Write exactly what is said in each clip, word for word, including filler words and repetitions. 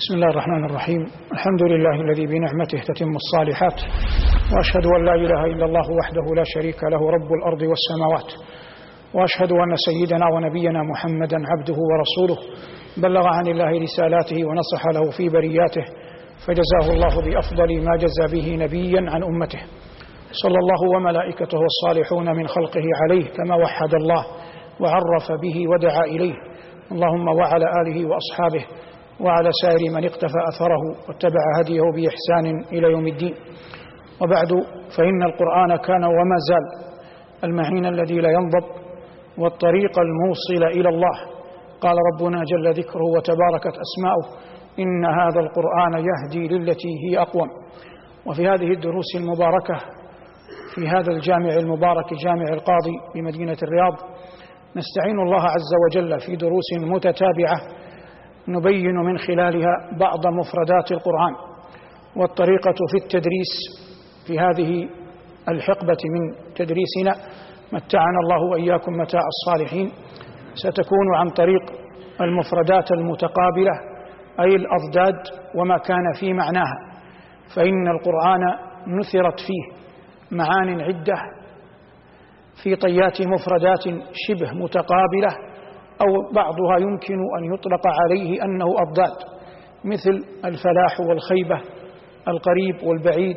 بسم الله الرحمن الرحيم. الحمد لله الذي بنعمته تتم الصالحات، وأشهد أن لا إله إلا الله وحده لا شريك له رب الأرض والسماوات، وأشهد أن سيدنا ونبينا محمدا عبده ورسوله بلغ عن الله رسالاته ونصح له في برياته، فجزاه الله بأفضل ما جزى به نبيا عن أمته، صلى الله وملائكته والصالحون من خلقه عليه كما وحد الله وعرف به ودعا إليه، اللهم وعلى آله وأصحابه وعلى سائر من اقتفى أثره واتبع هديه بإحسان إلى يوم الدين، وبعد، فإن القرآن كان وما زال المعين الذي لا ينضب والطريق الموصل إلى الله. قال ربنا جل ذكره وتباركت أسماؤه: إن هذا القرآن يهدي للتي هي أقوم. وفي هذه الدروس المباركة في هذا الجامع المبارك جامع القاضي بمدينة الرياض، نستعين الله عز وجل في دروس متتابعة نبين من خلالها بعض مفردات القرآن والطريقة في التدريس في هذه الحقبة من تدريسنا. متعنا الله وإياكم متاع الصالحين. ستكون عن طريق المفردات المتقابلة أي الأضداد وما كان في معناها، فإن القرآن نثرت فيه معان عدة في طيات مفردات شبه متقابلة أو بعضها يمكن أن يطلق عليه أنه أضداد، مثل الفلاح والخيبة، القريب والبعيد،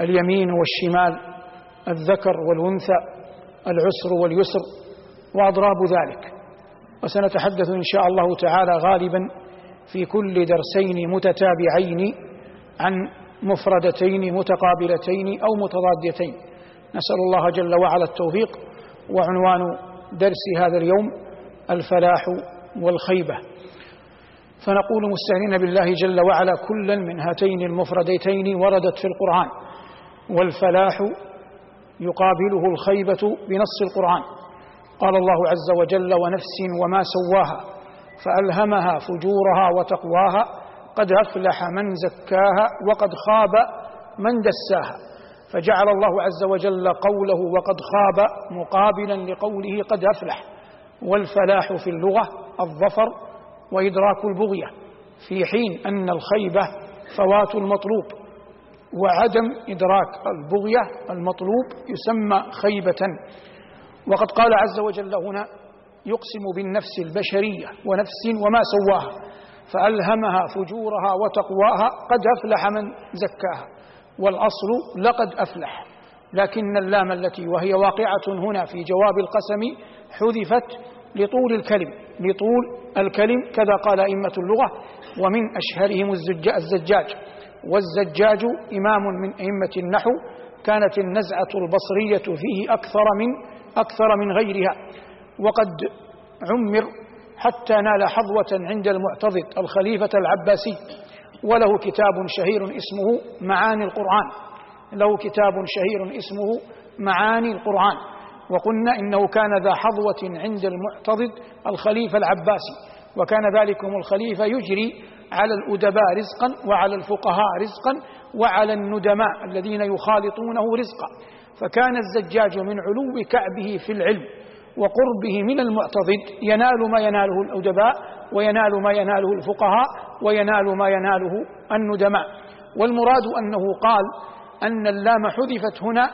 اليمين والشمال، الذكر والأنثى، العسر واليسر، وأضراب ذلك. وسنتحدث إن شاء الله تعالى غالبا في كل درسين متتابعين عن مفردتين متقابلتين أو متضادتين، نسأل الله جل وعلا التوفيق. وعنوان درس هذا اليوم: الفلاح والخيبة. فنقول مستعينين بالله جل وعلا: كلا من هاتين المفردتين وردت في القرآن، والفلاح يقابله الخيبة بنص القرآن. قال الله عز وجل: ونفس وما سواها فألهمها فجورها وتقواها قد أفلح من زكاها وقد خاب من دساها. فجعل الله عز وجل قوله وقد خاب مقابلا لقوله قد أفلح. والفلاح في اللغة الظفر وإدراك البغية، في حين أن الخيبة فوات المطلوب، وعدم إدراك البغية المطلوب يسمى خيبة. وقد قال عز وجل هنا: يقسم بالنفس البشرية ونفس وما سواها فألهمها فجورها وتقواها قد أفلح من زكاها. والأصل لقد أفلح، لكن اللام التي وهي واقعة هنا في جواب القسم حذفت لطول الكلم لطول الكلم كذا قال أئمة اللغة، ومن أشهرهم الزجاج، والزجاج إمام من أئمة النحو، كانت النزعة البصرية فيه أكثر من أكثر من غيرها، وقد عمر حتى نال حظوة عند المعتضد الخليفة العباسي، وله كتاب شهير اسمه معاني القرآن له كتاب شهير اسمه معاني القرآن. وقلنا إنه كان ذا حظوة عند المعتضد الخليفة العباسي، وكان ذلكم الخليفة يجري على الأدباء رزقا وعلى الفقهاء رزقا وعلى الندماء الذين يخالطونه رزقا. فكان الزجاج من علو كعبه في العلم وقربه من المعتضد ينال ما يناله الأدباء وينال ما يناله الفقهاء وينال ما يناله الندماء. والمراد أنه قال أن اللام حذفت هنا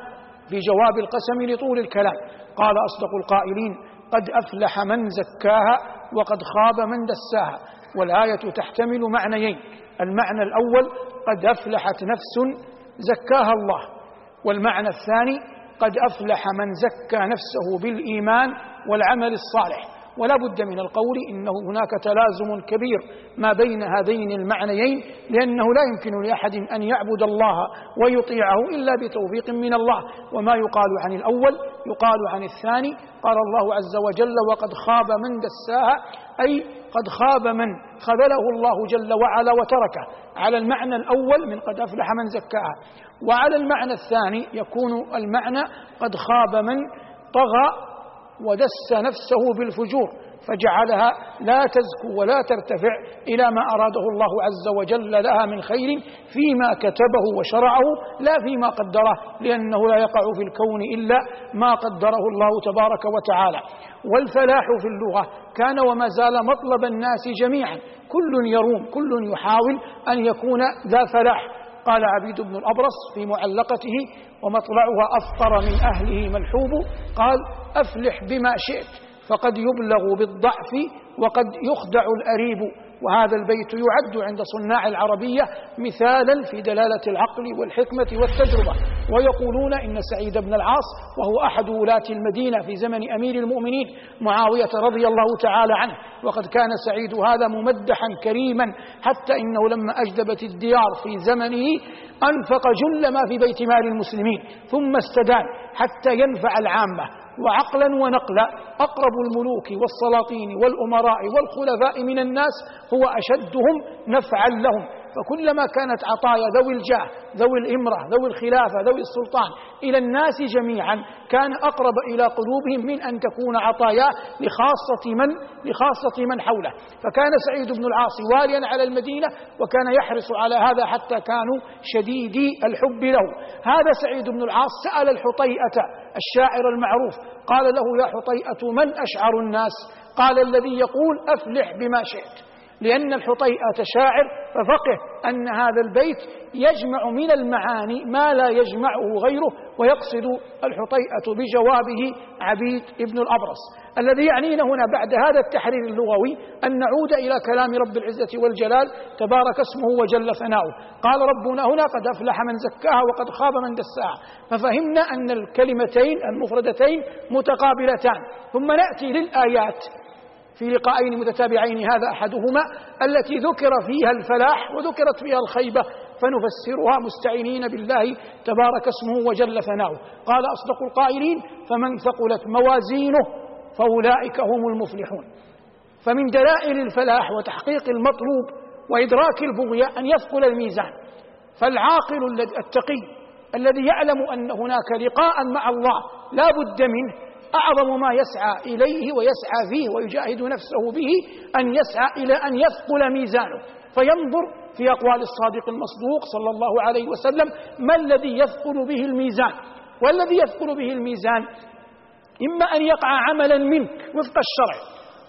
في جواب القسم لطول الكلام. قال أصدق القائلين: قد أفلح من زكاها وقد خاب من دساها. والآية تحتمل معنيين: المعنى الأول قد أفلحت نفس زكاها الله، والمعنى الثاني قد أفلح من زكى نفسه بالإيمان والعمل الصالح. ولا بد من القول إنه هناك تلازم كبير ما بين هذين المعنيين، لأنه لا يمكن لأحد أن يعبد الله ويطيعه إلا بتوفيق من الله، وما يقال عن الأول يقال عن الثاني. قال الله عز وجل: وقد خاب من دساها، أي قد خاب من خذله الله جل وعلا وتركه، على المعنى الأول من قد أفلح من زكاها. وعلى المعنى الثاني يكون المعنى قد خاب من طغى ودس نفسه بالفجور، فجعلها لا تزكو ولا ترتفع إلى ما أراده الله عز وجل لها من خير فيما كتبه وشرعه لا فيما قدره، لأنه لا يقع في الكون إلا ما قدره الله تبارك وتعالى. والفلاح في اللغة كان وما زال مطلب الناس جميعا، كل يروم، كل يحاول أن يكون ذا فلاح. قال عبيد بن الأبرص في معلقته ومطلعها أفطر من أهله ملحوب، قال: أفلح بما شئت فقد يبلغ بالضعف وقد يخدع الأريب. وهذا البيت يعد عند صناع العربية مثالا في دلالة العقل والحكمة والتجربة، ويقولون إن سعيد بن العاص وهو أحد ولاة المدينة في زمن أمير المؤمنين معاوية رضي الله تعالى عنه، وقد كان سعيد هذا ممدحا كريما، حتى إنه لما أجدبت الديار في زمنه أنفق جل ما في بيت مال المسلمين ثم استدان حتى ينفع العامة. وعقلا ونقلا أقرب الملوك والسلاطين والأمراء والخلفاء من الناس هو أشدهم نفعا لهم، فكلما كانت عطايا ذوي الجاه، ذوي الإمرة، ذوي الخلافة، ذوي السلطان إلى الناس جميعا كان أقرب إلى قلوبهم من أن تكون عطايا لخاصة من لخاصة من حوله. فكان سعيد بن العاص واليا على المدينة وكان يحرص على هذا حتى كانوا شديدي الحب له. هذا سعيد بن العاص سأل الحطيئة الشاعر المعروف، قال له: يا حطيئة من أشعر الناس؟ قال: الذي يقول أفلح بما شئت. لأن الحطيئة شاعر، ففقه أن هذا البيت يجمع من المعاني ما لا يجمعه غيره، ويقصد الحطيئة بجوابه عبيد بن الأبرص. الذي يعنينا هنا بعد هذا التحرير اللغوي أن نعود إلى كلام رب العزة والجلال تبارك اسمه وجل ثناؤه. قال ربنا هنا: قد أفلح من زكاها وقد خاب من دساها. ففهمنا أن الكلمتين المفردتين متقابلتان. ثم نأتي للآيات في لقاءين متتابعين، هذا أحدهما التي ذكر فيها الفلاح وذكرت فيها الخيبة، فنفسرها مستعينين بالله تبارك اسمه وجل ثناؤه. قال أصدق القائلين: فمن ثقلت موازينه فأولئك هم المفلحون. فمن دلائل الفلاح وتحقيق المطلوب وإدراك البغية أن يثقل الميزان، فالعاقل التقي الذي يعلم أن هناك لقاء مع الله لا بد منه أعظم ما يسعى إليه ويسعى فيه ويجاهد نفسه به أن يسعى إلى أن يثقل ميزانه، فينظر في أقوال الصادق المصدوق صلى الله عليه وسلم ما الذي يثقل به الميزان. والذي يثقل به الميزان إما أن يقع عملا منك وفق الشرع،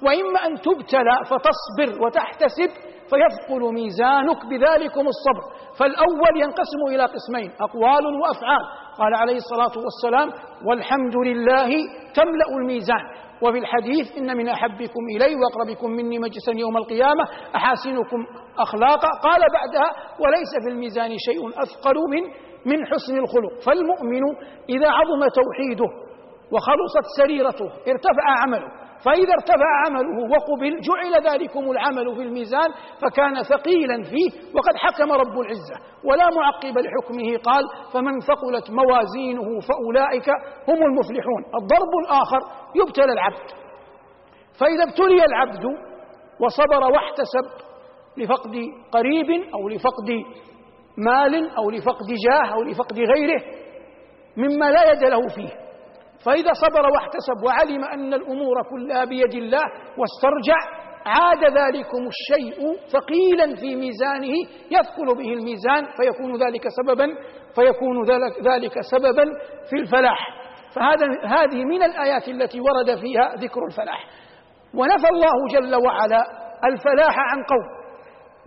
وإما أن تبتلى فتصبر وتحتسب فيثقل ميزانك بذلكم الصبر. فالأول ينقسم إلى قسمين: أقوال وأفعال. قال عليه الصلاة والسلام: والحمد لله تملأ الميزان. وفي الحديث: إن من أحبكم إلي وأقربكم مني مجلسا يوم القيامة أحاسنكم أخلاقا. قال بعدها: وليس في الميزان شيء أثقل من من حسن الخلق. فالمؤمن إذا عظم توحيده وخلصت سريرته ارتفع عمله، فإذا ارتفع عمله وقبل جعل ذلكم العمل في الميزان فكان ثقيلا فيه، وقد حكم رب العزة ولا معقب لحكمه. قال: فمن ثقلت موازينه فأولئك هم المفلحون. الضرب الآخر يبتلى العبد، فإذا ابتلي العبد وصبر واحتسب لفقد قريب أو لفقد مال أو لفقد جاه أو لفقد غيره مما لا يد له فيه، فإذا صبر واحتسب وعلم أن الأمور كلها بيد الله واسترجع، عاد ذلكم الشيء ثقيلا في ميزانه يثقل به الميزان، فيكون ذلك سببا فيكون ذلك سببا في الفلاح. فهذا هذه من الآيات التي ورد فيها ذكر الفلاح. ونفى الله جل وعلا الفلاح عن قوم،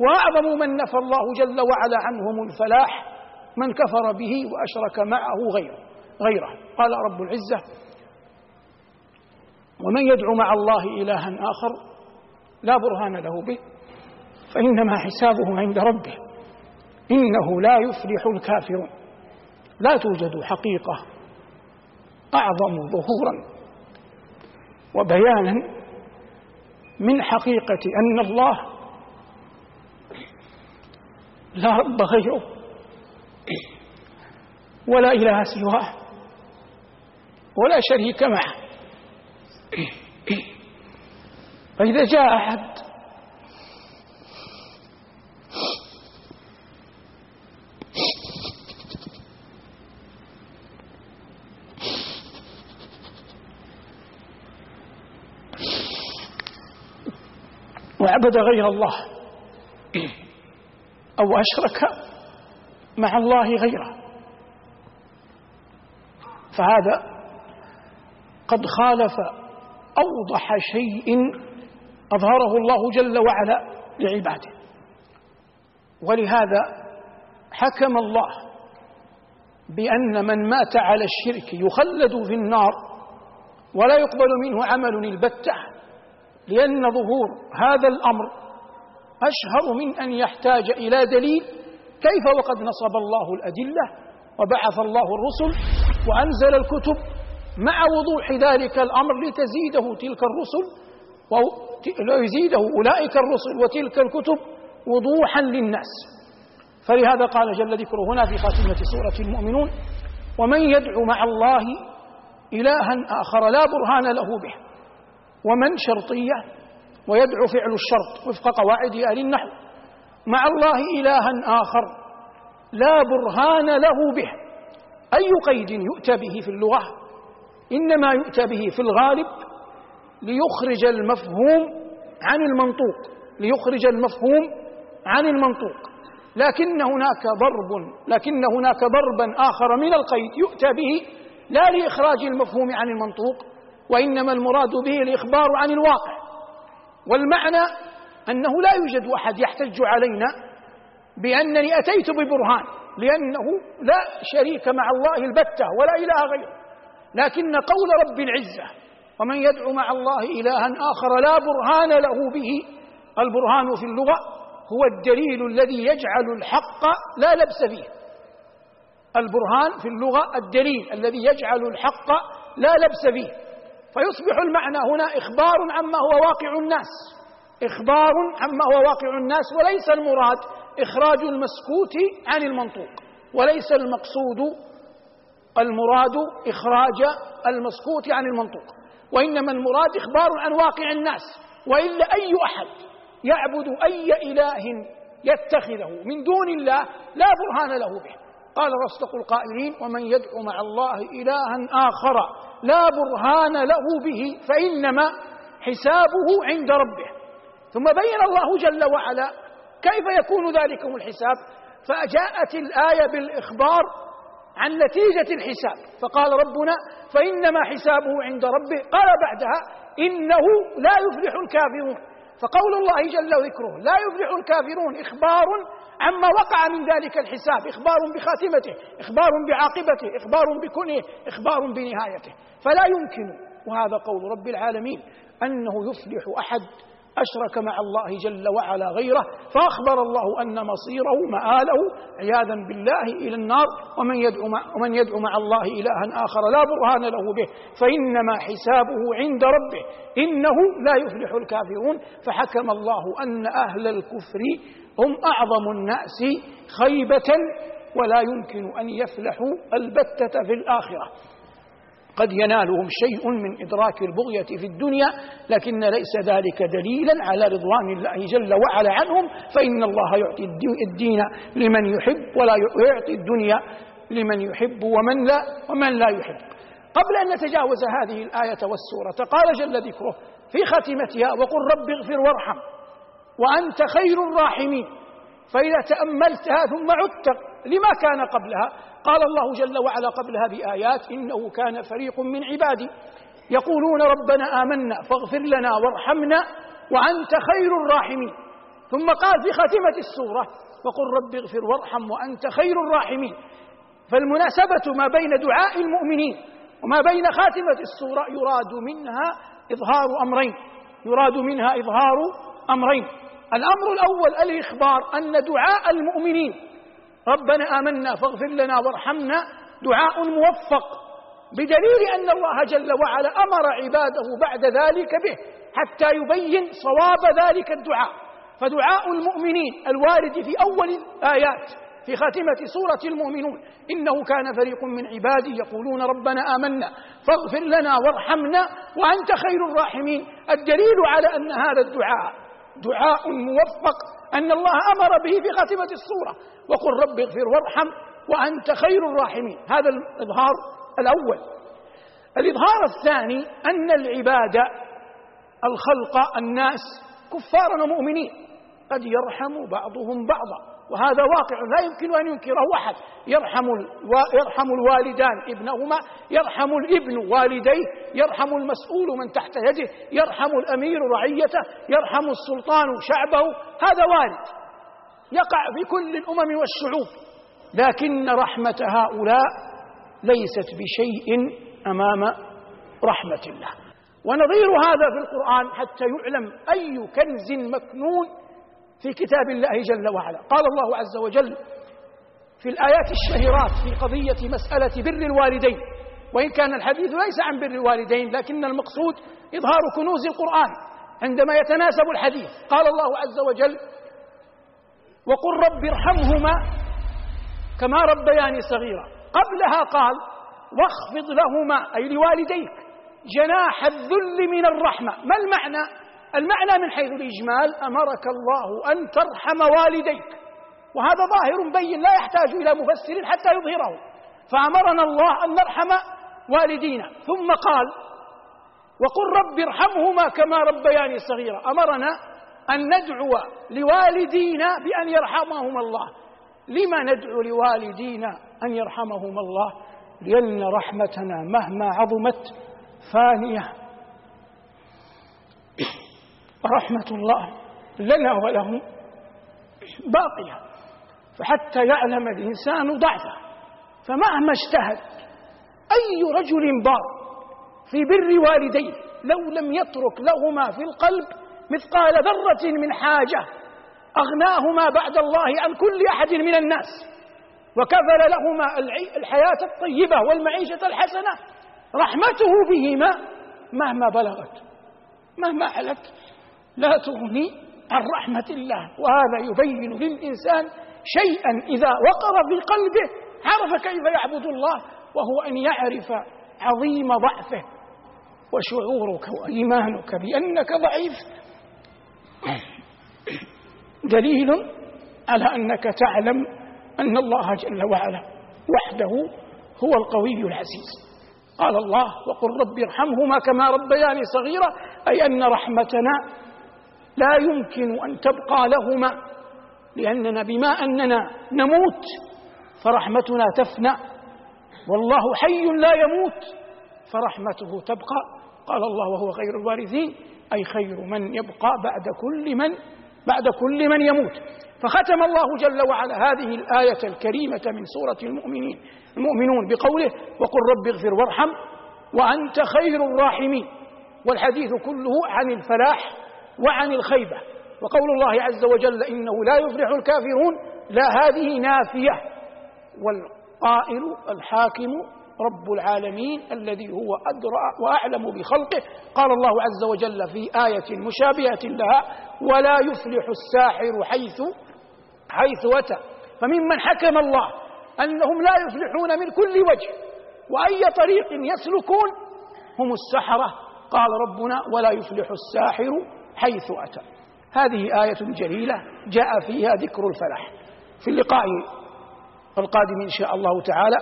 وأعظم من نفى الله جل وعلا عنهم الفلاح من كفر به وأشرك معه غيره غيره قال رب العزة: ومن يدعو مع الله إلها آخر لا برهان له به فإنما حسابه عند ربه إنه لا يفلح الكافرون. لا توجد حقيقة أعظم ظهورا وبيانا من حقيقة أن الله لا رب غيره ولا إله سواه ولا شريك معه. فإذا جاء أحد وعبد غير الله أو أشرك مع الله غيره، فهذا قد خالف أوضح شيء أظهره الله جل وعلا لعباده، ولهذا حكم الله بأن من مات على الشرك يخلد في النار ولا يقبل منه عمل البتة، لأن ظهور هذا الأمر أشهر من أن يحتاج إلى دليل، كيف وقد نصب الله الأدلة وبعث الله الرسل وأنزل الكتب مع وضوح ذلك الأمر لتزيده تلك الرسل ويزيده أولئك الرسل وتلك الكتب وضوحا للناس. فلهذا قال جل ذكره هنا في خاتمة سورة المؤمنون: ومن يدعو مع الله إلها آخر لا برهان له به. ومن شرطية، ويدعو فعل الشرط وفق قواعد أهل النحو، مع الله إلها آخر لا برهان له به. أي قيد يؤتى به في اللغة؟ إنما يؤتى به في الغالب ليخرج المفهوم عن المنطوق، ليخرج المفهوم عن المنطوق، لكن هناك ضرب لكن هناك ضربا آخر من القيد يؤتى به لا لإخراج المفهوم عن المنطوق، وإنما المراد به الإخبار عن الواقع. والمعنى أنه لا يوجد أحد يحتج علينا بأنني أتيت ببرهان، لأنه لا شريك مع الله البتة ولا إله غيره، لكن قول رب العزة: ومن يدعو مع الله إلها آخر لا برهان له به، البرهان في اللغة هو الدليل الذي يجعل الحق لا لبس فيه. البرهان في اللغة الدليل الذي يجعل الحق لا لبس فيه، فيصبح المعنى هنا إخبار عما هو واقع الناس، إخبار عما هو واقع الناس، وليس المراد إخراج المسكوت عن المنطوق، وليس المقصود المراد إخراج المسكوت عن المنطوق، وإنما المراد إخبار عن واقع الناس. وإلا أي أحد يعبد أي إله يتخذه من دون الله لا برهان له به. قال أصدق القائلين: ومن يدعو مع الله إلها آخر لا برهان له به فإنما حسابه عند ربه. ثم بين الله جل وعلا كيف يكون ذلك الحساب، فجاءت الآية بالإخبار عن نتيجة الحساب، فقال ربنا: فإنما حسابه عند ربه. قال بعدها: إنه لا يفلح الكافرون. فقول الله جل وذكره لا يفلح الكافرون إخبار عما وقع من ذلك الحساب، إخبار بخاتمته، إخبار بعاقبته، إخبار بكنه، إخبار بنهايته. فلا يمكن، وهذا قول رب العالمين، أنه يفلح أحد أشرك مع الله جل وعلا غيره، فأخبر الله أن مصيره مآله عياذا بالله إلى النار. ومن يدعو مع, ومن يدعو مع الله إلها آخر لا برهان له به فإنما حسابه عند ربه إنه لا يفلح الكافرون. فحكم الله أن أهل الكفر هم أعظم الناس خيبة، ولا يمكن أن يفلحوا البتة في الآخرة. قد ينالهم شيء من إدراك البغية في الدنيا، لكن ليس ذلك دليلا على رضوان الله جل وعلا عنهم، فإن الله يعطي الدين لمن يحب ولا يعطي الدنيا لمن يحب ومن لا, ومن لا يحب. قبل أن نتجاوز هذه الآية والسورة قال جل ذكره في خاتمتها: وقل رب اغفر وارحم وأنت خير الراحمين. فإذا تأملتها ثم عدت لما كان قبلها، قال الله جل وعلا قبلها بآيات: إنه كان فريق من عبادي يقولون ربنا آمنا فاغفر لنا وارحمنا وأنت خير الراحمين. ثم قال في خاتمة السورة: وقل رب اغفر وارحم وأنت خير الراحمين. فالمناسبة ما بين دعاء المؤمنين وما بين خاتمة السورة يراد منها إظهار أمرين يراد منها إظهار أمرين الأمر الأول الإخبار أن دعاء المؤمنين ربنا آمنا فاغفر لنا وارحمنا دعاء موفق، بدليل أن الله جل وعلا أمر عباده بعد ذلك به حتى يبين صواب ذلك الدعاء. فدعاء المؤمنين الوارد في أول الآيات في خاتمة سورة المؤمنون: إنه كان فريق من عبادي يقولون ربنا آمنا فاغفر لنا وارحمنا وأنت خير الراحمين، الدليل على أن هذا الدعاء دعاء موفق، أن الله أمر به في خاتمة السورة. وقل رب اغفر وارحم وأنت خير الراحمين، هذا الإظهار الأول. الإظهار الثاني أن العبادة الخلق الناس كفارا ومؤمنين قد يرحم بعضهم بعضا، وهذا واقع لا يمكن أن ينكره أحد. يرحم يرحم الوالدان ابنهما، يرحم الابن والديه، يرحم المسؤول من تحت يده، يرحم الأمير رعيته، يرحم السلطان شعبه. هذا وارد يقع في كل الأمم والشعوب، لكن رحمة هؤلاء ليست بشيء أمام رحمة الله. ونظير هذا في القرآن حتى يعلم أي كنز مكنون في كتاب الله جل وعلا. قال الله عز وجل في الآيات الشهيرات في قضية مسألة بر الوالدين، وإن كان الحديث ليس عن بر الوالدين لكن المقصود إظهار كنوز القرآن عندما يتناسب الحديث. قال الله عز وجل وقل رب ارحمهما كما ربياني صغيرا. قبلها قال واخفض لهما، أي لوالديك، جناح الذل من الرحمة. ما المعنى؟ المعنى من حيث الإجمال أمرك الله أن ترحم والديك، وهذا ظاهر بين لا يحتاج إلى مفسر حتى يظهره، فأمرنا الله أن نرحم والدينا. ثم قال وقل رب ارحمهما كما ربياني صغيرا. أمرنا أن ندعو لوالدينا بأن يرحمهما الله. لما ندعو لوالدينا أن يرحمهم الله؟ لأن رحمتنا مهما عظمت فانية، ورحمة الله لنا ولهم باقية. فحتى يعلم الإنسان ضعفه، فمهما اجتهد أي رجل بار في بر والديه لو لم يترك لهما في القلب مثقال ذرة من حاجة أغناهما بعد الله عن كل أحد من الناس، وكفل لهما الحياة الطيبة والمعيشة الحسنة. رحمته بهما مهما بلغت مهما حلت لا تغني عن رحمة الله. وهذا يبين للإنسان شيئا إذا وقر في قلبه عرف كيف يعبد الله، وهو أن يعرف عظيم ضعفه. وشعورك وإيمانك بأنك ضعيف دليل على أنك تعلم أن الله جل وعلا وحده هو القوي العزيز. قال الله وقل رب ارحمهما كما ربياني صغيرا، أي أن رحمتنا لا يمكن أن تبقى لهما، لأننا بما أننا نموت فرحمتنا تفنى، والله حي لا يموت فرحمته تبقى. قال الله وهو خير الوارثين، أي خير من يبقى بعد كل من بعد كل من يموت. فختم الله جل وعلا هذه الآية الكريمة من سورة المؤمنين المؤمنون بقوله وقل رب اغفر وارحم وأنت خير الراحمين. والحديث كله عن الفلاح وعن الخيبة. وقول الله عز وجل إنه لا يفلح الكافرون، لا هذه نافية، والقائل الحاكم رب العالمين الذي هو أدرى وأعلم بخلقه. قال الله عز وجل في آية مشابهة لها ولا يفلح الساحر حيث حيث أتى. فممن حكم الله أنهم لا يفلحون من كل وجه وأي طريق يسلكون هم السحرة. قال ربنا ولا يفلح الساحر حيث أتى. هذه آية جليلة جاء فيها ذكر الفلاح. في اللقاء القادم إن شاء الله تعالى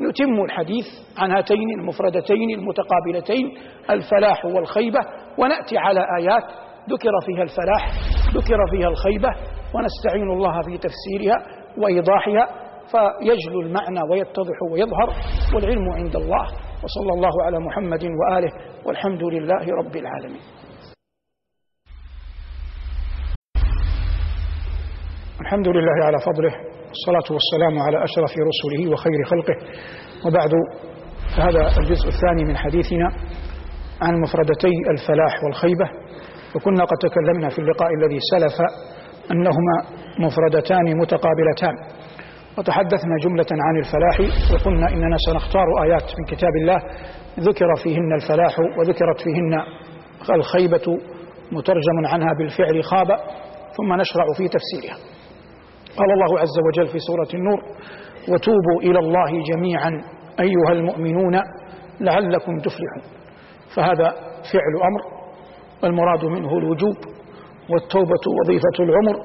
نتم الحديث عن هاتين المفردتين المتقابلتين الفلاح والخيبة، ونأتي على آيات ذكر فيها الفلاح ذكر فيها الخيبة، ونستعين الله في تفسيرها وإيضاحها فيجلو المعنى ويتضح ويظهر. والعلم عند الله. وصلى الله على محمد وآله، والحمد لله رب العالمين. الحمد لله على فضله، والصلاة والسلام على أشرف رسله وخير خلقه. وبعد، هذا الجزء الثاني من حديثنا عن مفردتي الفلاح والخيبة. وكنا قد تكلمنا في اللقاء الذي سلف أنهما مفردتان متقابلتان، وتحدثنا جملة عن الفلاح، وقلنا إننا سنختار آيات من كتاب الله ذكر فيهن الفلاح وذكرت فيهن الخيبة مترجم عنها بالفعل خاب، ثم نشرع في تفسيرها. قال الله عز وجل في سورة النور وتوبوا إلى الله جميعا أيها المؤمنون لعلكم تفلحون. فهذا فعل أمر، والمراد منه الوجوب، والتوبة وظيفة العمر،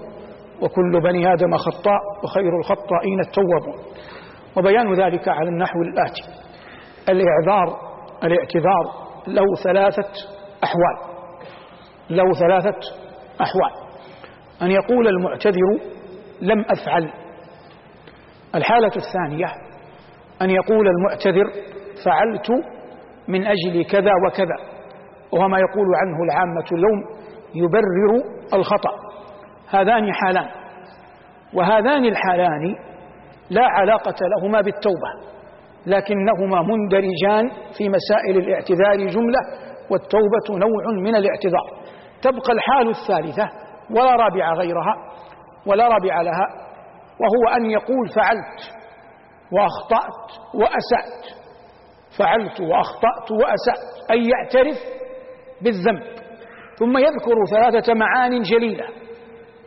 وكل بني آدم خطاء وخير الخطائين التوابون. وبيان ذلك على النحو الآتي: الإعذار الاعتذار له ثلاثة أحوال له ثلاثة أحوال. أن يقول المعتذر لم أفعل. الحالة الثانية أن يقول المعتذر فعلت من أجل كذا وكذا، وهو ما يقول عنه العامة اللوم يبرر الخطأ. هذان حالان، وهذان الحالان لا علاقة لهما بالتوبة، لكنهما مندرجان في مسائل الاعتذار جملة، والتوبة نوع من الاعتذار. تبقى الحال الثالثة ولا رابع غيرها ولا رابع لها، وهو أن يقول فعلت وأخطأت وأسأت، فعلت وأخطأت وأسأت، أي يعترف بالذنب ثم يذكر ثلاثة معان جليلة.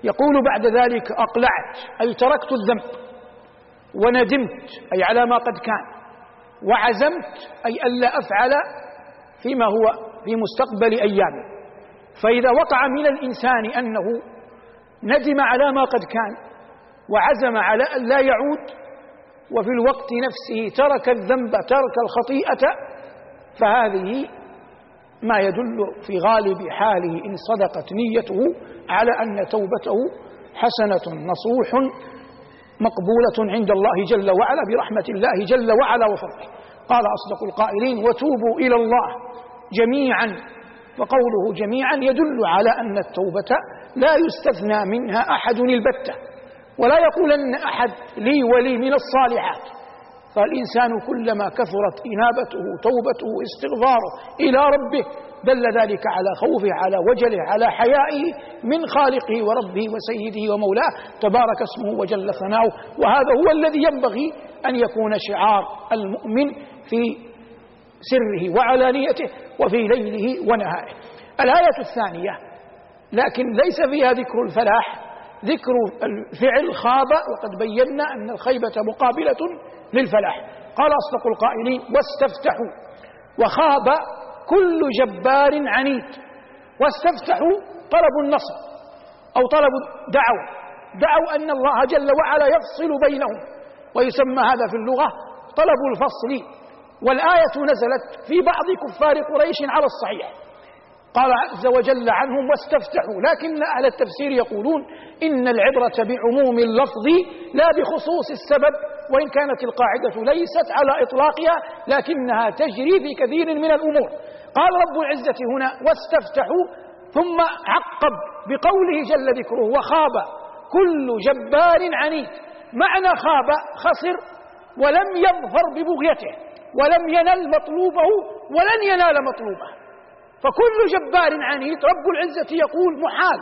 يقول بعد ذلك أقلعت، أي تركت الذنب، وندمت، أي على ما قد كان، وعزمت، أي ألا أفعل فيما هو في مستقبل أيامه. فإذا وقع من الإنسان أنه ندم على ما قد كان وعزم على أن لا يعود، وفي الوقت نفسه ترك الذنب ترك الخطيئة، فهذه ما يدل في غالب حاله إن صدقت نيته على أن توبته حسنة نصوح مقبولة عند الله جل وعلا برحمة الله جل وعلا وفضله. قال أصدق القائلين وتوبوا إلى الله جميعا، وقوله جميعا يدل على أن التوبة لا يستثنى منها أحد البتة، ولا يقولن أحد لي ولي من الصالحات. فالإنسان كلما كثرت إنابته توبته استغفاره إلى ربه دل ذلك على خوفه على وجله على حيائه من خالقه وربه وسيده ومولاه تبارك اسمه وجل ثناؤه. وهذا هو الذي ينبغي أن يكون شعار المؤمن في سره وعلانيته وفي ليله ونهاره. الآية الثانية لكن ليس فيها ذكر الفلاح، ذكر الفعل خاب، وقد بينا أن الخيبة مقابلة للفلاح. قال أصدق القائلين واستفتحوا وخاب كل جبار عنيد. واستفتحوا طلب النصر أو طلب دعوة، دعوا أن الله جل وعلا يفصل بينهم، ويسمى هذا في اللغة طلب الفصل. والآية نزلت في بعض كفار قريش على الصحيح، قال عز وجل عنهم واستفتحوا، لكن أهل التفسير يقولون إن العبرة بعموم اللفظ لا بخصوص السبب، وإن كانت القاعدة ليست على إطلاقها لكنها تجري في كثير من الأمور. قال رب العزة هنا واستفتحوا ثم عقب بقوله جل ذكره وخاب كل جبار عنيد. معنى خاب خسر ولم يظفر ببغيته ولم ينل مطلوبه ولن ينال مطلوبه. فكل جبار عنيد رب العزة يقول محال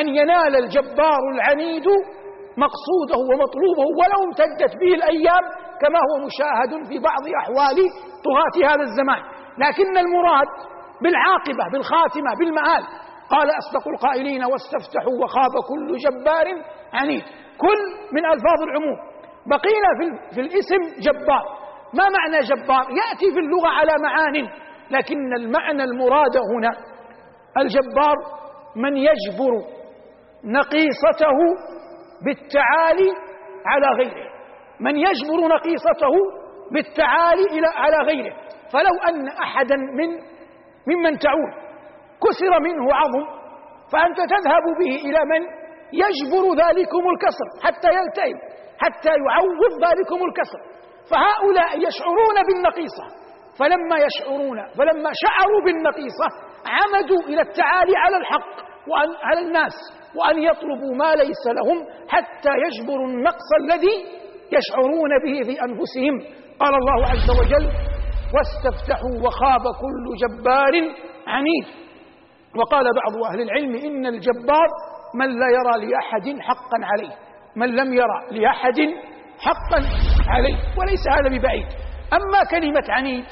أن ينال الجبار العنيد مقصوده ومطلوبه ولو امتدت به الأيام، كما هو مشاهد في بعض أحوال طغاة هذا الزمان، لكن المراد بالعاقبة بالخاتمة بالمآل. قال أصدق القائلين واستفتحوا وخاب كل جبار عنيد. كل من ألفاظ العموم، بقينا في الاسم جبار. ما معنى جبار؟ يأتي في اللغة على معان، لكن المعنى المراد هنا الجبار من يجبر نقيصته بالتعالي على غيره، من يجبر نقيصته بالتعالي على غيره. فلو أن أحدا من ممن تعول كسر منه عظم، فأنت تذهب به إلى من يجبر ذلكم الكسر حتى يلتئم، حتى يعوض ذلكم الكسر. فهؤلاء يشعرون بالنقيصة، فلما يشعرون فلما شعروا بالنقيصة عمدوا إلى التعالي على الحق وأن على الناس، وأن يطلبوا ما ليس لهم حتى يجبروا النقص الذي يشعرون به في أنفسهم. قال الله عز وجل واستفتحوا وخاب كل جبار عنيد. وقال بعض أهل العلم إن الجبار من لا يرى لأحد حقا عليه، من لم يرى لأحد حقا عليه، وليس هذا ببعيد. أما كلمة عنيد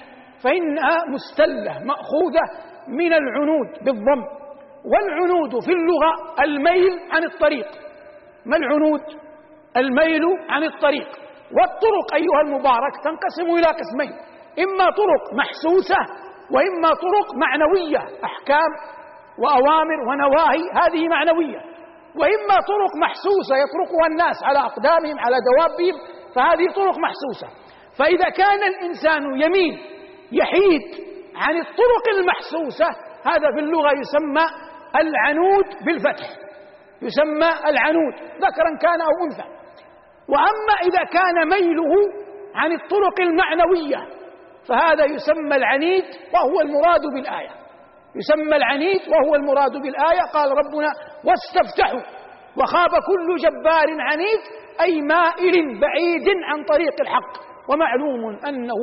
فإنها مستلة مأخوذة من العنود بالضم، والعنود في اللغة الميل عن الطريق. ما العنود؟ الميل عن الطريق. والطرق أيها المبارك تنقسم إلى قسمين، إما طرق محسوسة وإما طرق معنوية، أحكام وأوامر ونواهي، هذه معنوية، وإما طرق محسوسة يطرقها الناس على أقدامهم على دوابهم، فهذه طرق محسوسة. فإذا كان الإنسان يمين يحيد عن الطرق المحسوسة، هذا في اللغة يسمى العنود بالفتح، يسمى العنود ذكرا كان أو أنثى. وأما إذا كان ميله عن الطرق المعنوية فهذا يسمى العنيد وهو المراد بالآية، يسمى العنيد وهو المراد بالآية. قال ربنا واستفتحوا وخاب كل جبار عنيد، أي مائل بعيد عن طريق الحق، ومعلوم أنه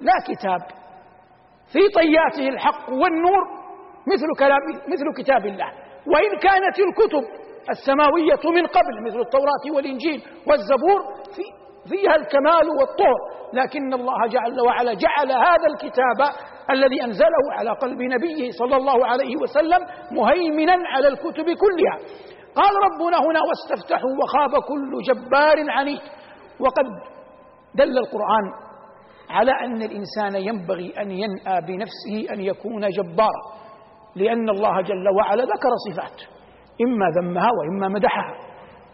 لا كتاب في طياته الحق والنور مثل كلام مثل كتاب الله، وإن كانت الكتب السماوية من قبل مثل التوراة والإنجيل والزبور في فيها الكمال والطهر، لكن الله جل وعلا جعل هذا الكتاب الذي أنزله على قلب نبيه صلى الله عليه وسلم مهيمنا على الكتب كلها. قال ربنا هنا واستفتحوا وخاب كل جبار عنيد. وقد دل القرآن على أن الإنسان ينبغي أن ينأى بنفسه أن يكون جبارا، لأن الله جل وعلا ذكر صفات إما ذمها وإما مدحها،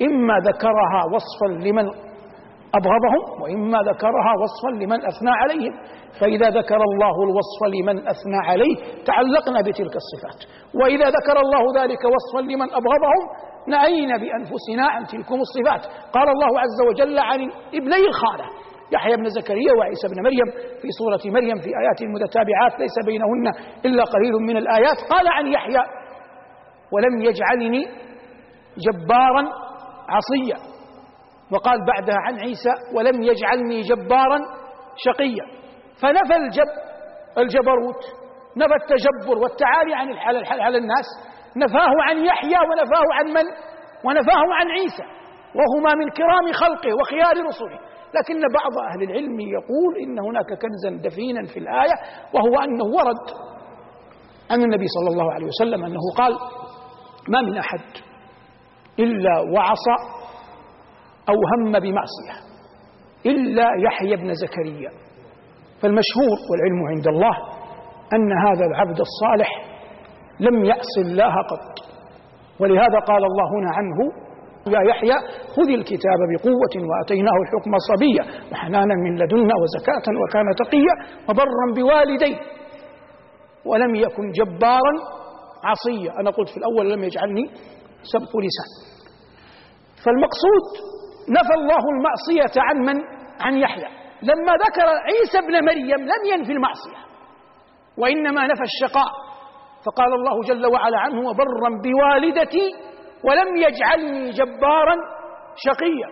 إما ذكرها وصفا لمن أبغضهم وإما ذكرها وصفا لمن أثنى عليهم. فإذا ذكر الله الوصف لمن أثنى عليه تعلقنا بتلك الصفات، وإذا ذكر الله ذلك وصفا لمن أبغضهم نأينا بأنفسنا عن تلكم الصفات. قال الله عز وجل عن ابني الخالة يحيى بن زكريا وعيسى بن مريم في سورة مريم في آيات متتابعات ليس بينهن إلا قليل من الآيات، قال عن يحيى ولم يجعلني جبارا عصيا، وقال بعدها عن عيسى ولم يجعلني جبارا شقيا. فنفى الجب الجبروت، نفى التجبر والتعالي عن على الناس، نفاه عن يحيى ونفاه عن من ونفاه عن عيسى، وهما من كرام خلقه وخيار رسله. لكن بعض أهل العلم يقول إن هناك كنزا دفينا في الآية، وهو أنه ورد أن النبي صلى الله عليه وسلم أنه قال ما من أحد إلا وعصى أو هم بمعصية إلا يحيى بن زكريا. فالمشهور والعلم عند الله أن هذا العبد الصالح لم يعص الله قط، ولهذا قال الله هنا عنه يا يحيى خذ الكتاب بقوة وأتيناه الحكم صبيا وحنانا من لدنا وزكاة وكان تقيا وبرا بوالديه ولم يكن جبارا عصيا. أنا قلت في الأول لم يجعلني سبق لسان. فالمقصود نفى الله المعصية عن من؟ عن يحيى. لما ذكر عيسى بن مريم لم ينفي المعصية وإنما نفى الشقاء، فقال الله جل وعلا عنه وبرا بوالدتي ولم يجعلني جبارا شقيا.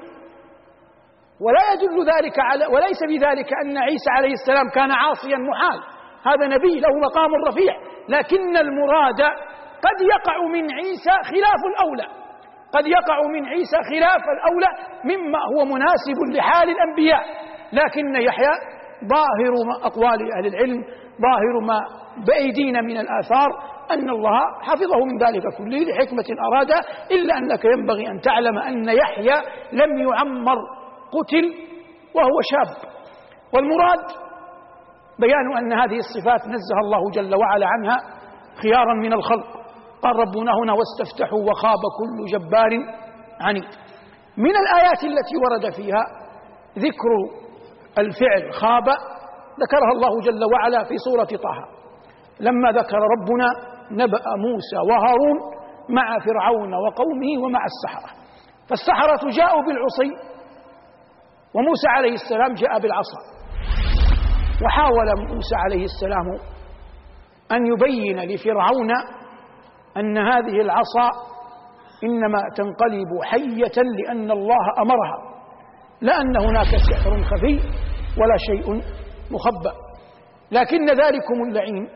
ولا يدل ذلك على وليس بذلك أن عيسى عليه السلام كان عاصيا محال، هذا نبي له مقام رفيع، لكن المراد قد يقع من عيسى خلاف الأولى، قد يقع من عيسى خلاف الأولى مما هو مناسب لحال الأنبياء. لكن يحيى ظاهر ما أقوال أهل العلم، ظاهر ما بأيدينا من الآثار أن الله حفظه من ذلك كله لحكمة أرادها. إلا أنك ينبغي أن تعلم أن يحيى لم يعمر، قتل وهو شاب. والمراد بيان أن هذه الصفات نزه الله جل وعلا عنها خيارا من الخلق. قال ربنا هنا واستفتحوا وخاب كل جبار عنيد. من الآيات التي ورد فيها ذكر الفعل خاب، ذكرها الله جل وعلا في سورة طه لما ذكر ربنا نبأ موسى وهارون مع فرعون وقومه ومع السحرة. فالسحرة جاءوا بالعصي وموسى عليه السلام جاء بالعصا، وحاول موسى عليه السلام أن يبين لفرعون أن هذه العصا إنما تنقلب حية لأن الله أمرها، لأن هناك سحر خفي ولا شيء مخبأ. لكن ذلكم اللعين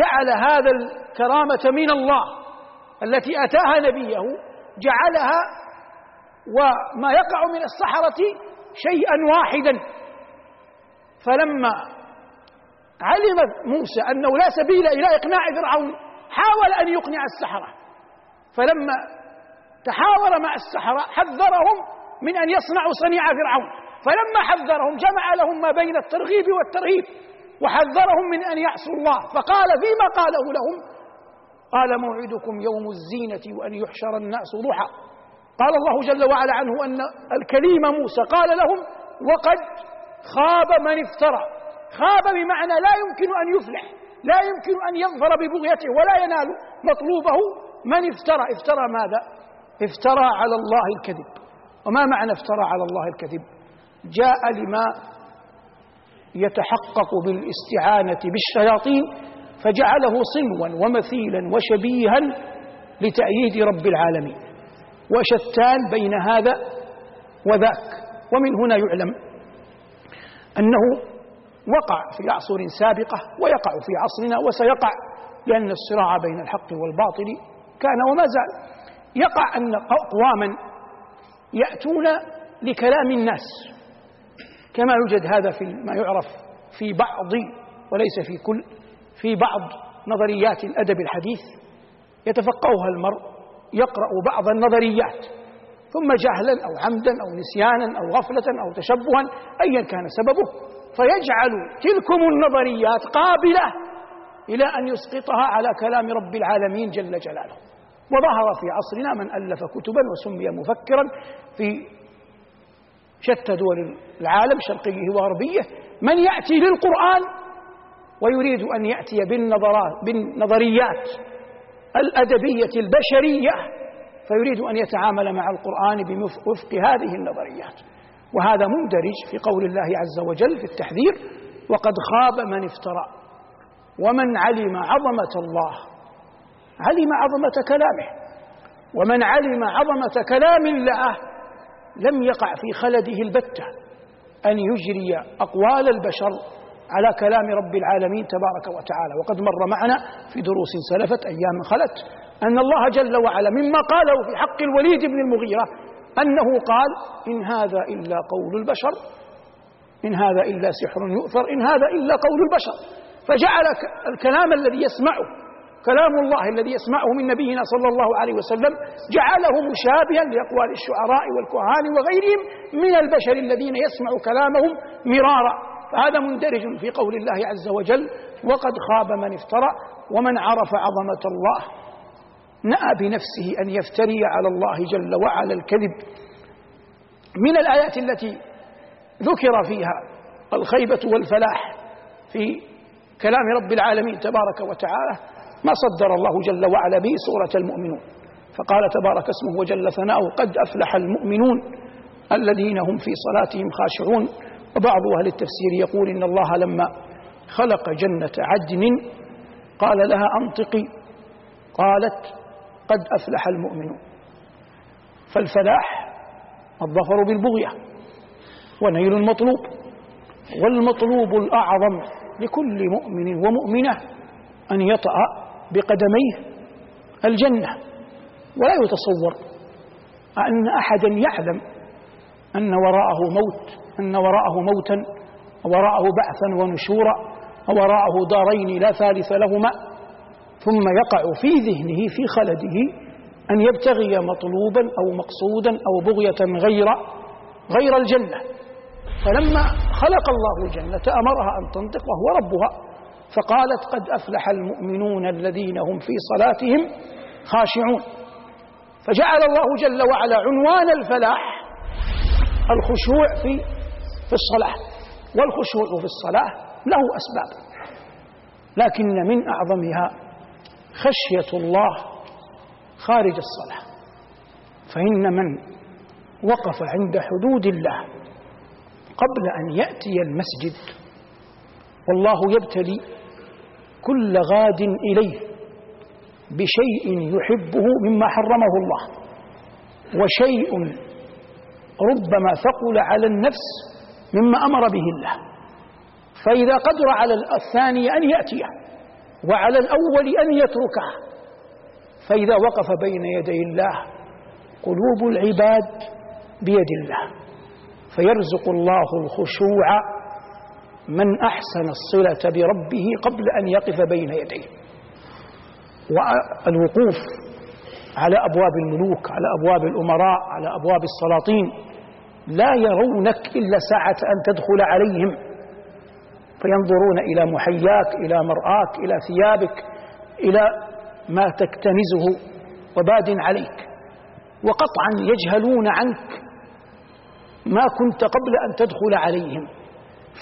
جعل هذا الكرامة من الله التي أتاها نبيه، جعلها وما يقع من السحرة شيئا واحدا. فلما علم موسى أنه لا سبيل إلى إقناع فرعون حاول أن يقنع السحرة، فلما تحاور مع السحرة حذرهم من أن يصنعوا صنيع فرعون، فلما حذرهم جمع لهم ما بين الترغيب والترهيب وحذرهم من أن يعصوا الله، فقال فيما قاله لهم قال موعدكم يوم الزينة وأن يحشر الناس ضحى. قال الله جل وعلا عنه أن الكليم موسى قال لهم وقد خاب من افترى، خاب بمعنى لا يمكن أن يفلح، لا يمكن أن يظفر ببغيته ولا ينال مطلوبه من افترى. افترى ماذا؟ افترى على الله الكذب. وما معنى افترى على الله الكذب؟ جاء لما يتحقق بالاستعانة بالشياطين فجعله صنوا ومثيلا وشبيها لتأييد رب العالمين، وشتان بين هذا وذاك. ومن هنا يعلم أنه وقع في عصور سابقة ويقع في عصرنا وسيقع، لأن الصراع بين الحق والباطل كان وما زال يقع. أن أقواما يأتون لكلام الناس كما يوجد هذا في ما يعرف في بعض وليس في كل في بعض نظريات الأدب الحديث يتفقهها المرء، يقرأ بعض النظريات ثم جهلا أو عمدا أو نسيانا أو غفلة أو تشبها أيا كان سببه، فيجعل تلكم النظريات قابلة إلى أن يسقطها على كلام رب العالمين جل جلاله. وظهر في عصرنا من ألف كتبا وسمي مفكرا في شتى دول العالم شرقيه وغربيه، من يأتي للقرآن ويريد أن يأتي بالنظريات الأدبية البشرية، فيريد أن يتعامل مع القرآن بوفق هذه النظريات. وهذا مندرج في قول الله عز وجل في التحذير: وقد خاب من افترى. ومن علم عظمة الله علم عظمة كلامه، ومن علم عظمة كلام الله لم يقع في خلده البتة أن يجري أقوال البشر على كلام رب العالمين تبارك وتعالى. وقد مر معنا في دروس سلفت أيام خلت أن الله جل وعلا مما قاله في حق الوليد بن المغيرة أنه قال: إن هذا إلا قول البشر، إن هذا إلا سحر يؤثر، إن هذا إلا قول البشر. فجعل الكلام الذي يسمعه كلام الله الذي يسمعه من نبينا صلى الله عليه وسلم جعله مشابها لأقوال الشعراء والكهان وغيرهم من البشر الذين يسمع كلامهم مرارا. فهذا مندرج في قول الله عز وجل: وقد خاب من افترى. ومن عرف عظمة الله نأى بنفسه أن يفتري على الله جل وعلا الكذب. من الآيات التي ذكر فيها الخيبة والفلاح في كلام رب العالمين تبارك وتعالى ما صدر الله جل وعلا به سورة المؤمنون، فقال تبارك اسمه وجل ثناؤه: قد أفلح المؤمنون الذين هم في صلاتهم خاشعون. وبعض أهل التفسير يقول إن الله لما خلق جنة عدن قال لها أنطقي، قالت قد أفلح المؤمنون. فالفلاح الظفر بالبغية ونيل المطلوب، والمطلوب الأعظم لكل مؤمن ومؤمنة أن يطأ بقدميه الجنة. ولا يتصور أن أحدا يعلم أن وراءه موت، أن وراءه موتا، وراءه بعثا ونشورا، وراءه دارين لا ثالث لهما، ثم يقع في ذهنه في خلده أن يبتغي مطلوبا أو مقصودا أو بغية غير غير الجنة. فلما خلق الله الجنة أمرها أن تنطق وهو ربها، فقالت قد أفلح المؤمنون الذين هم في صلاتهم خاشعون. فجعل الله جل وعلا عنوان الفلاح الخشوع في في الصلاة. والخشوع في الصلاة له أسباب، لكن من أعظمها خشية الله خارج الصلاة. فإن من وقف عند حدود الله قبل أن يأتي المسجد، والله يبتلي كل غاد إليه بشيء يحبه مما حرمه الله، وشيء ربما ثقل على النفس مما أمر به الله، فإذا قدر على الثاني أن يأتيه وعلى الأول أن يتركه، فإذا وقف بين يدي الله قلوب العباد بيد الله، فيرزق الله الخشوع من أحسن الصلة بربه قبل أن يقف بين يديه. والوقوف على أبواب الملوك، على أبواب الأمراء، على أبواب السلاطين لا يرونك إلا ساعة أن تدخل عليهم، فينظرون إلى محياك، إلى مرآك، إلى ثيابك، إلى ما تكتنزه وباد عليك، وقطعا يجهلون عنك ما كنت قبل أن تدخل عليهم،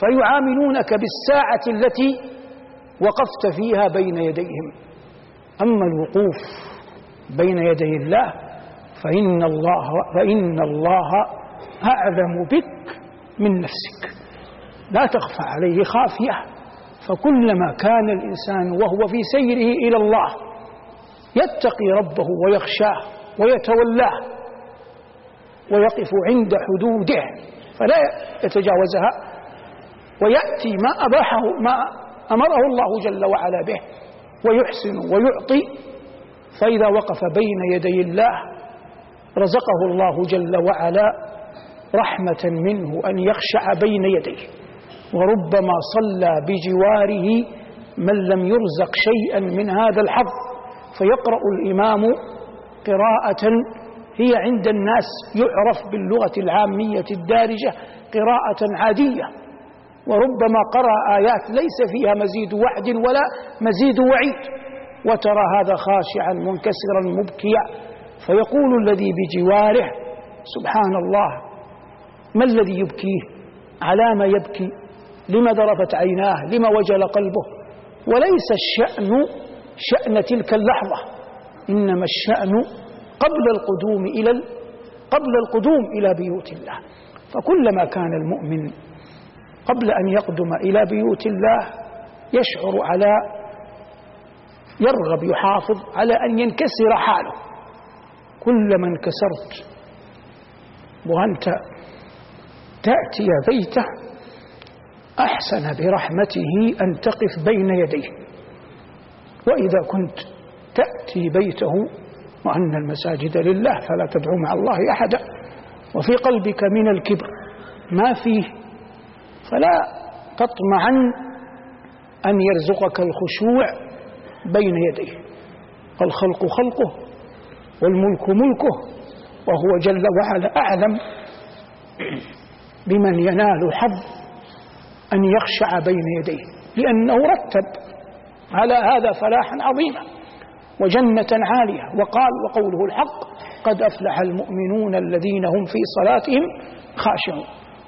فيعاملونك بالساعة التي وقفت فيها بين يديهم. أما الوقوف بين يدي الله فإن الله, فإن الله أعلم بك من نفسك، لا تخفى عليه خافية. فكلما كان الإنسان وهو في سيره إلى الله يتقي ربه ويخشاه ويتولاه ويقف عند حدوده فلا يتجاوزها، ويأتي ما أباحه ما أمره الله جل وعلا به، ويحسن ويعطي. فإذا وقف بين يدي الله رزقه الله جل وعلا رحمة منه أن يخشع بين يديه. وربما صلى بجواره من لم يرزق شيئا من هذا الحظ، فيقرأ الإمام قراءة هي عند الناس يعرف باللغة العامية الدارجة قراءة عادية، وربما قرأ آيات ليس فيها مزيد وعد ولا مزيد وعيد، وترى هذا خاشعا منكسرا مبكيا، فيقول الذي بجواره سبحان الله، ما الذي يبكيه؟ على ما يبكي؟ لما ذرفت عيناه؟ لما وجل قلبه؟ وليس الشأن شأن تلك اللحظة، إنما الشأن قبل القدوم إلى قبل القدوم إلى بيوت الله. فكلما كان المؤمن قبل أن يقدم إلى بيوت الله يشعر على يرغب يحافظ على أن ينكسر حاله، كلما انكسرت وأنت تأتي بيته أحسن برحمته أن تقف بين يديه. وإذا كنت تأتي بيته وأن المساجد لله فلا تدعو مع الله أحدا، وفي قلبك من الكبر ما فيه، فلا تطمعن أن يرزقك الخشوع بين يديه. الخلق خلقه والملك ملكه، وهو جل وعلا أعلم بمن ينال حظ أن يخشع بين يديه، لأنه رتب على هذا فلاحا عظيما وجنة عالية. وقال وقوله الحق، قد أفلح المؤمنون الذين هم في صلاتهم خاشعون.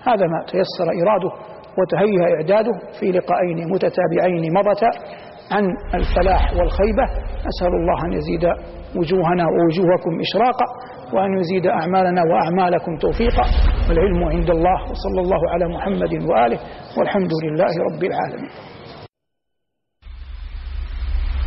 هذا ما تيسر إراده وتهيأ إعداده في لقاءين متتابعين مضتا عن الفلاح والخيبة. أسأل الله أن يزيد وجوهنا ووجوهكم إشراقا، وأن يزيد أعمالنا وأعمالكم توفيقا، والعلم عند الله. وصلى الله على محمد وآله، والحمد لله رب العالمين.